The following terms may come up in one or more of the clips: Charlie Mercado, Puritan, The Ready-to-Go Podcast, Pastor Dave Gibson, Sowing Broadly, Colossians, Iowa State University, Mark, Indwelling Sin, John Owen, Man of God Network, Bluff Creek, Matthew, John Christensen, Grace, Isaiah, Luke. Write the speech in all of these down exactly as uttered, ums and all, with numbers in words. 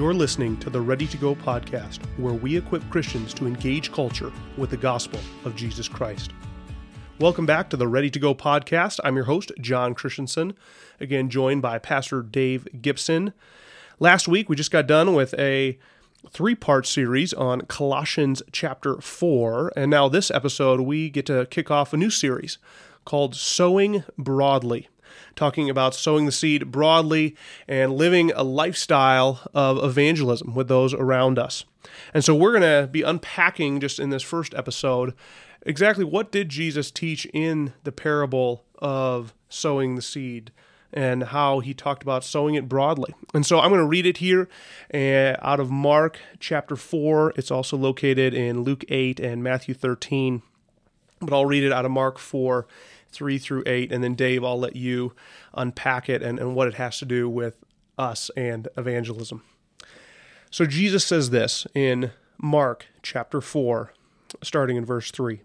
You're listening to the Ready-to-Go Podcast, where we equip Christians to engage culture with the gospel of Jesus Christ. Welcome back to the Ready-to-Go Podcast. I'm your host, John Christensen, again joined by Pastor Dave Gibson. Last week, we just got done with a three-part series on Colossians chapter four, and now this episode, we get to kick off a new series called Sowing Broadly, talking about sowing the seed broadly and living a lifestyle of evangelism with those around us. And so we're going to be unpacking just in this first episode exactly what did Jesus teach in the parable of sowing the seed and how he talked about sowing it broadly. And so I'm going to read it here out of Mark chapter four. It's also located in Luke eight and Matthew thirteen, but I'll read it out of Mark four. three through eight, and then Dave, I'll let you unpack it and, and what it has to do with us and evangelism. So Jesus says this in Mark chapter four, starting in verse three.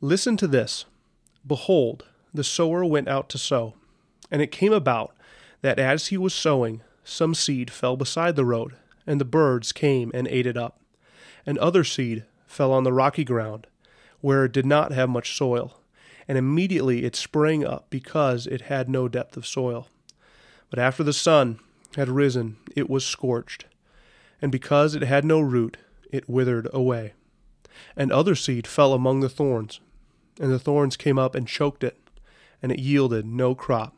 Listen to this. Behold, the sower went out to sow, and it came about that as he was sowing, some seed fell beside the road, and the birds came and ate it up. And other seed fell on the rocky ground, where it did not have much soil. And immediately it sprang up because it had no depth of soil. But after the sun had risen, it was scorched, and because it had no root, it withered away. And other seed fell among the thorns, and the thorns came up and choked it, and it yielded no crop.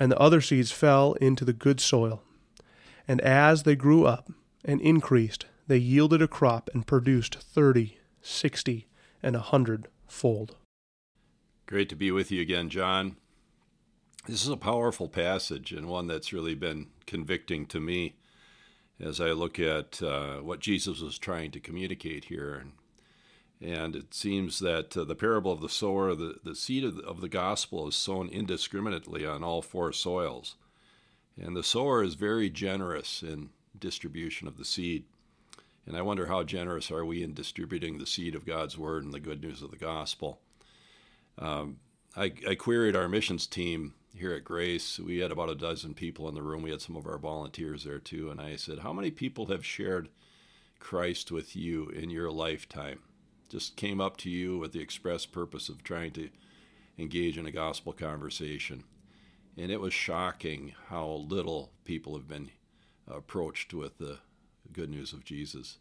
And the other seeds fell into the good soil, and as they grew up and increased, they yielded a crop and produced thirty, sixty, and a hundred fold. Great to be with you again, John. This is a powerful passage and one that's really been convicting to me as I look at uh, what Jesus was trying to communicate here. And, and it seems that uh, the parable of the sower, the, the seed of the, of the gospel is sown indiscriminately on all four soils. And the sower is very generous in distribution of the seed. And I wonder how generous are we in distributing the seed of God's word and the good news of the gospel. Um, I, I queried our missions team here at Grace. We had about a dozen people in the room. We had some of our volunteers there too. And I said, how many people have shared Christ with you in your lifetime? Just came up to you with the express purpose of trying to engage in a gospel conversation. And it was shocking how little people have been approached with the good news of Jesus.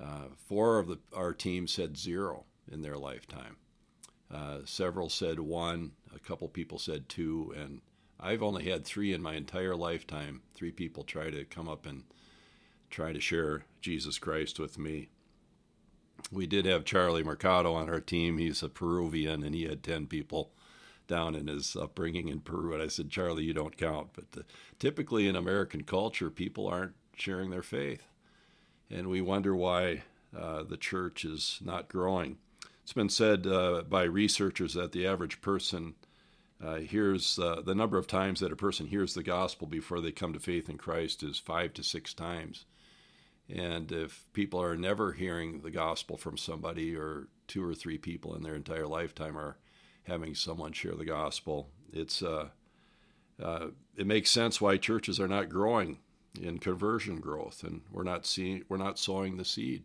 Uh, four of the, our team said zero in their lifetime. Uh, several said one, a couple people said two, and I've only had three in my entire lifetime. Three people try to come up and try to share Jesus Christ with me. We did have Charlie Mercado on our team. He's a Peruvian, and he had ten people down in his upbringing in Peru. And I said, Charlie, you don't count. But the, typically in American culture, people aren't sharing their faith. And we wonder why uh, the church is not growing. It's been said uh, by researchers that the average person uh, hears, uh, the number of times that a person hears the gospel before they come to faith in Christ is five to six times. And if people are never hearing the gospel from somebody, or two or three people in their entire lifetime are having someone share the gospel, it's uh, uh, it makes sense why churches are not growing in conversion growth, and we're not seeing, we're not sowing the seed.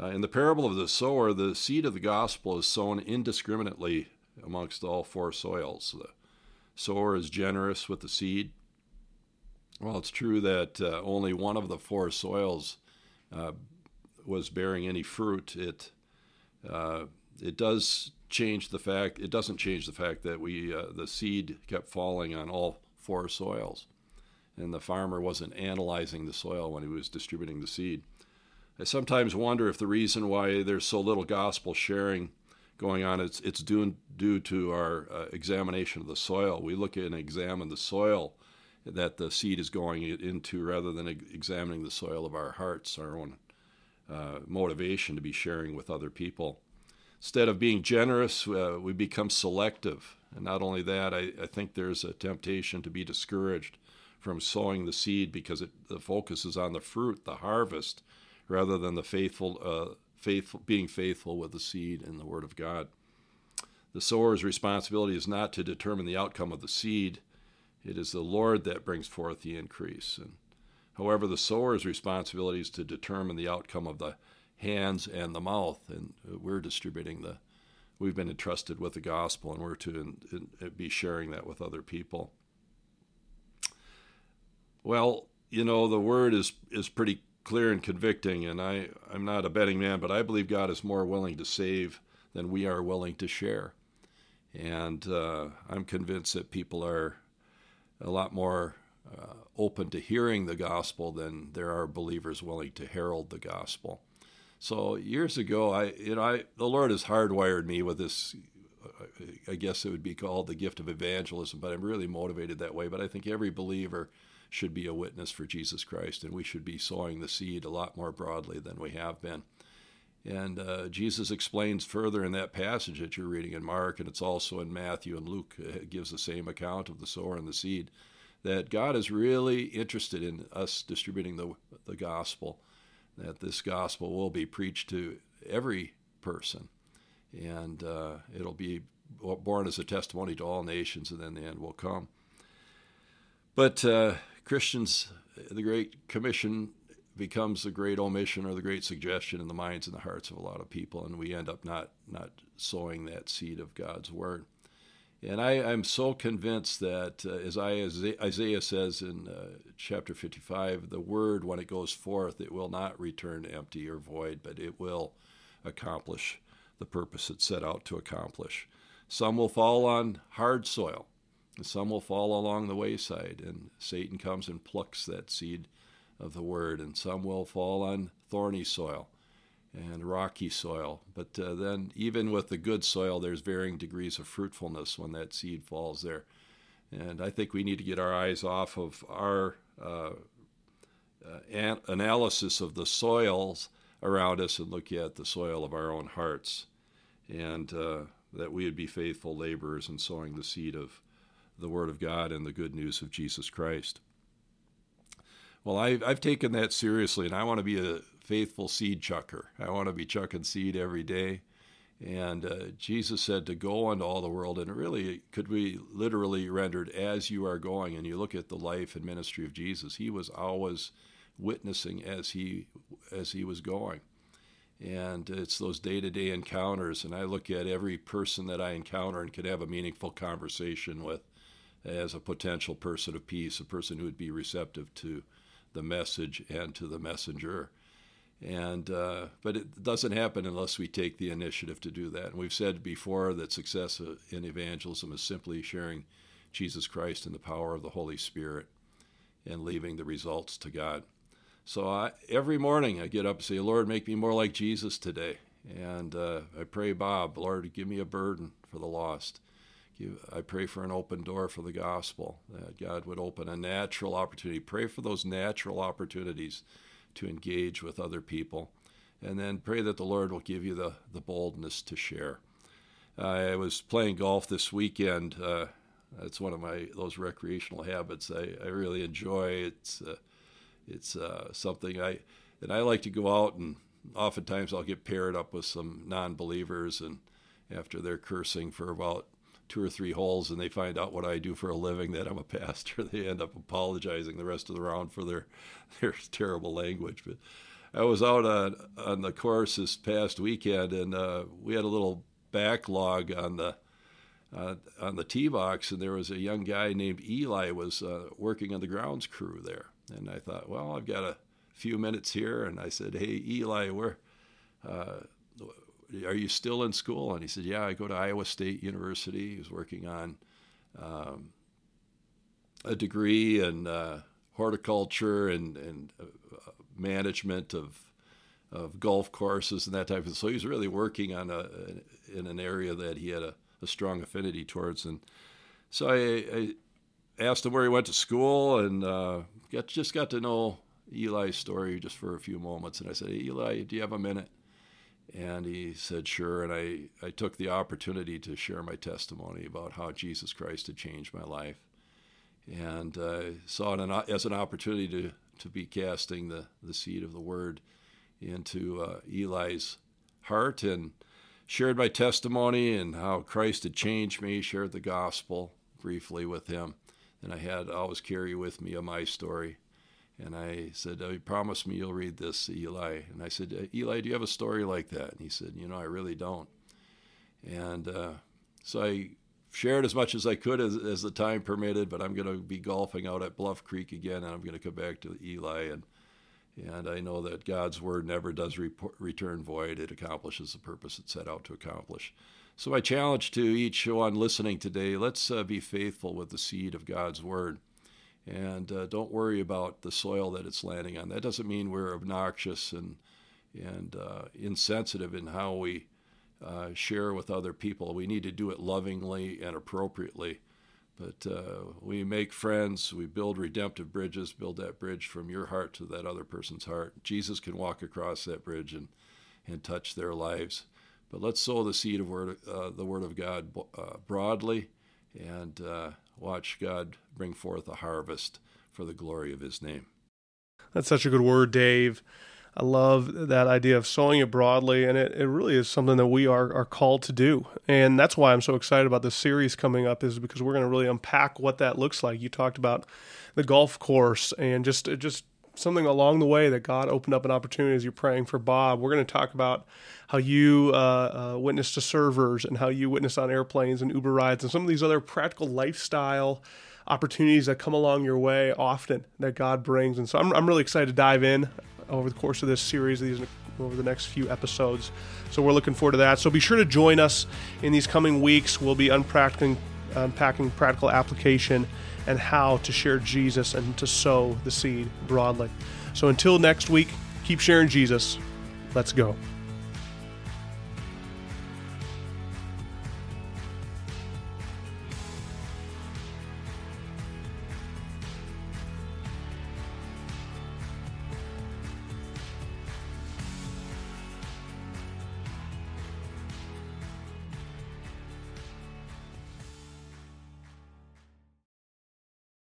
Uh, in the parable of the sower, the seed of the gospel is sown indiscriminately amongst all four soils. The sower is generous with the seed. Well, it's true that uh, only one of the four soils uh, was bearing any fruit. It uh, it does change the fact. It doesn't change the fact that we uh, the seed kept falling on all four soils, and the farmer wasn't analyzing the soil when he was distributing the seed. I sometimes wonder if the reason why there's so little gospel sharing going on, it's it's due, due to our uh, examination of the soil. We look at and examine the soil that the seed is going into rather than examining the soil of our hearts, our own uh, motivation to be sharing with other people. Instead of being generous, uh, we become selective. And not only that, I, I think there's a temptation to be discouraged from sowing the seed because it, the focus is on the fruit, the harvest, rather than the faithful, uh, faithful, being faithful with the seed and the Word of God. The sower's responsibility is not to determine the outcome of the seed. It is the Lord that brings forth the increase. And However, the sower's responsibility is to determine the outcome of the hands and the mouth, and we're distributing the, we've been entrusted with the gospel, and we're to be sharing that with other people. Well, you know, the word is, is pretty clear and convicting, and I, I'm not a betting man, but I believe God is more willing to save than we are willing to share. And uh, I'm convinced that people are a lot more uh, open to hearing the gospel than there are believers willing to herald the gospel. So years ago, I, you know, I, the Lord has hardwired me with this, I guess it would be called the gift of evangelism, but I'm really motivated that way. But I think every believer should be a witness for Jesus Christ, and we should be sowing the seed a lot more broadly than we have been. And uh, Jesus explains further in that passage that you're reading in Mark, and it's also in Matthew and Luke, uh, gives the same account of the sower and the seed, that God is really interested in us distributing the, the gospel, that this gospel will be preached to every person. And uh, it'll be born as a testimony to all nations, and then the end will come. But uh, Christians, the Great Commission becomes the great omission or the great suggestion in the minds and the hearts of a lot of people, and we end up not not sowing that seed of God's word. And I, I'm so convinced that, uh, as I, Isaiah says in uh, chapter fifty-five, the word, when it goes forth, it will not return empty or void, but it will accomplish the purpose it's set out to accomplish. Some will fall on hard soil, and some will fall along the wayside, and Satan comes and plucks that seed of the word, and some will fall on thorny soil and rocky soil. But uh, then even with the good soil, there's varying degrees of fruitfulness when that seed falls there. And I think we need to get our eyes off of our uh, uh, an- analysis of the soils around us and look at the soil of our own hearts, and uh, that we would be faithful laborers in sowing the seed of the Word of God and the good news of Jesus Christ. Well, I've, I've taken that seriously, and I want to be a faithful seed chucker. I want to be chucking seed every day. And uh, Jesus said to go into all the world, and really could be literally rendered, as you are going. And you look at the life and ministry of Jesus, he was always witnessing as he as he was going. And it's those day-to-day encounters, and I look at every person that I encounter and could have a meaningful conversation with as a potential person of peace, a person who would be receptive to the message and to the messenger. And uh, but it doesn't happen unless we take the initiative to do that. And we've said before that success in evangelism is simply sharing Jesus Christ and the power of the Holy Spirit and leaving the results to God. So I, every morning I get up and say, Lord, make me more like Jesus today. And uh, I pray, Bob, Lord, give me a burden for the lost. Give, I pray for an open door for the gospel, that God would open a natural opportunity. Pray for those natural opportunities to engage with other people. And then pray that the Lord will give you the, the boldness to share. Uh, I was playing golf this weekend. Uh, that's one of my those recreational habits I, I really enjoy. It's... Uh, It's uh, something I, and I like to go out, and oftentimes I'll get paired up with some non-believers, and after they're cursing for about two or three holes and they find out what I do for a living, that I'm a pastor, they end up apologizing the rest of the round for their, their terrible language. But I was out on, on the course this past weekend, and uh, we had a little backlog on the uh, on the tee box, and there was a young guy named Eli was uh, working on the grounds crew there. And I thought, well, I've got a few minutes here. And I said, hey, Eli, where, uh, are you still in school? And he said, yeah, I go to Iowa State University. He was working on um, a degree in uh, horticulture and, and uh, management of of golf courses and that type of thing. So he was really working on a, in an area that he had a, a strong affinity towards. And so I, I asked him where he went to school, and uh, Got, just got to know Eli's story just for a few moments. And I said, hey, Eli, do you have a minute? And he said, sure. And I, I took the opportunity to share my testimony about how Jesus Christ had changed my life. And I uh, saw it an, as an opportunity to, to be casting the, the seed of the word into uh, Eli's heart, and shared my testimony and how Christ had changed me, shared the gospel briefly with him. And I had always carry with me a my story, And I said, oh, you promised me you'll read this, Eli. And I said, Eli, do you have a story like that? And he said, you know, I really don't. And uh, so I shared as much as I could as, as the time permitted, but I'm going to be golfing out at Bluff Creek again, and I'm going to come back to Eli. And and I know that God's word never does report, return void. It accomplishes the purpose it set out to accomplish. So my challenge to each one listening today, let's uh, be faithful with the seed of God's word. And uh, don't worry about the soil that it's landing on. That doesn't mean we're obnoxious and and uh, insensitive in how we uh, share with other people. We need to do it lovingly and appropriately. But uh, we make friends. We build redemptive bridges. Build that bridge from your heart to that other person's heart. Jesus can walk across that bridge and and touch their lives. But let's sow the seed of word, uh, the word of God uh, broadly, and uh, watch God bring forth a harvest for the glory of his name. That's such a good word, Dave. I love that idea of sowing it broadly, and it, it really is something that we are, are called to do. And that's why I'm so excited about this series coming up, is because we're going to really unpack what that looks like. You talked about the golf course and just just something along the way that God opened up an opportunity as you're praying for Bob. We're going to talk about how you uh, uh, witness to servers and how you witness on airplanes and Uber rides and some of these other practical lifestyle opportunities that come along your way often that God brings. And so I'm, I'm really excited to dive in over the course of this series, these over the next few episodes. So we're looking forward to that. So be sure to join us in these coming weeks. We'll be unpacking, unpacking practical application and how to share Jesus and to sow the seed broadly. So until next week, keep sharing Jesus. Let's go.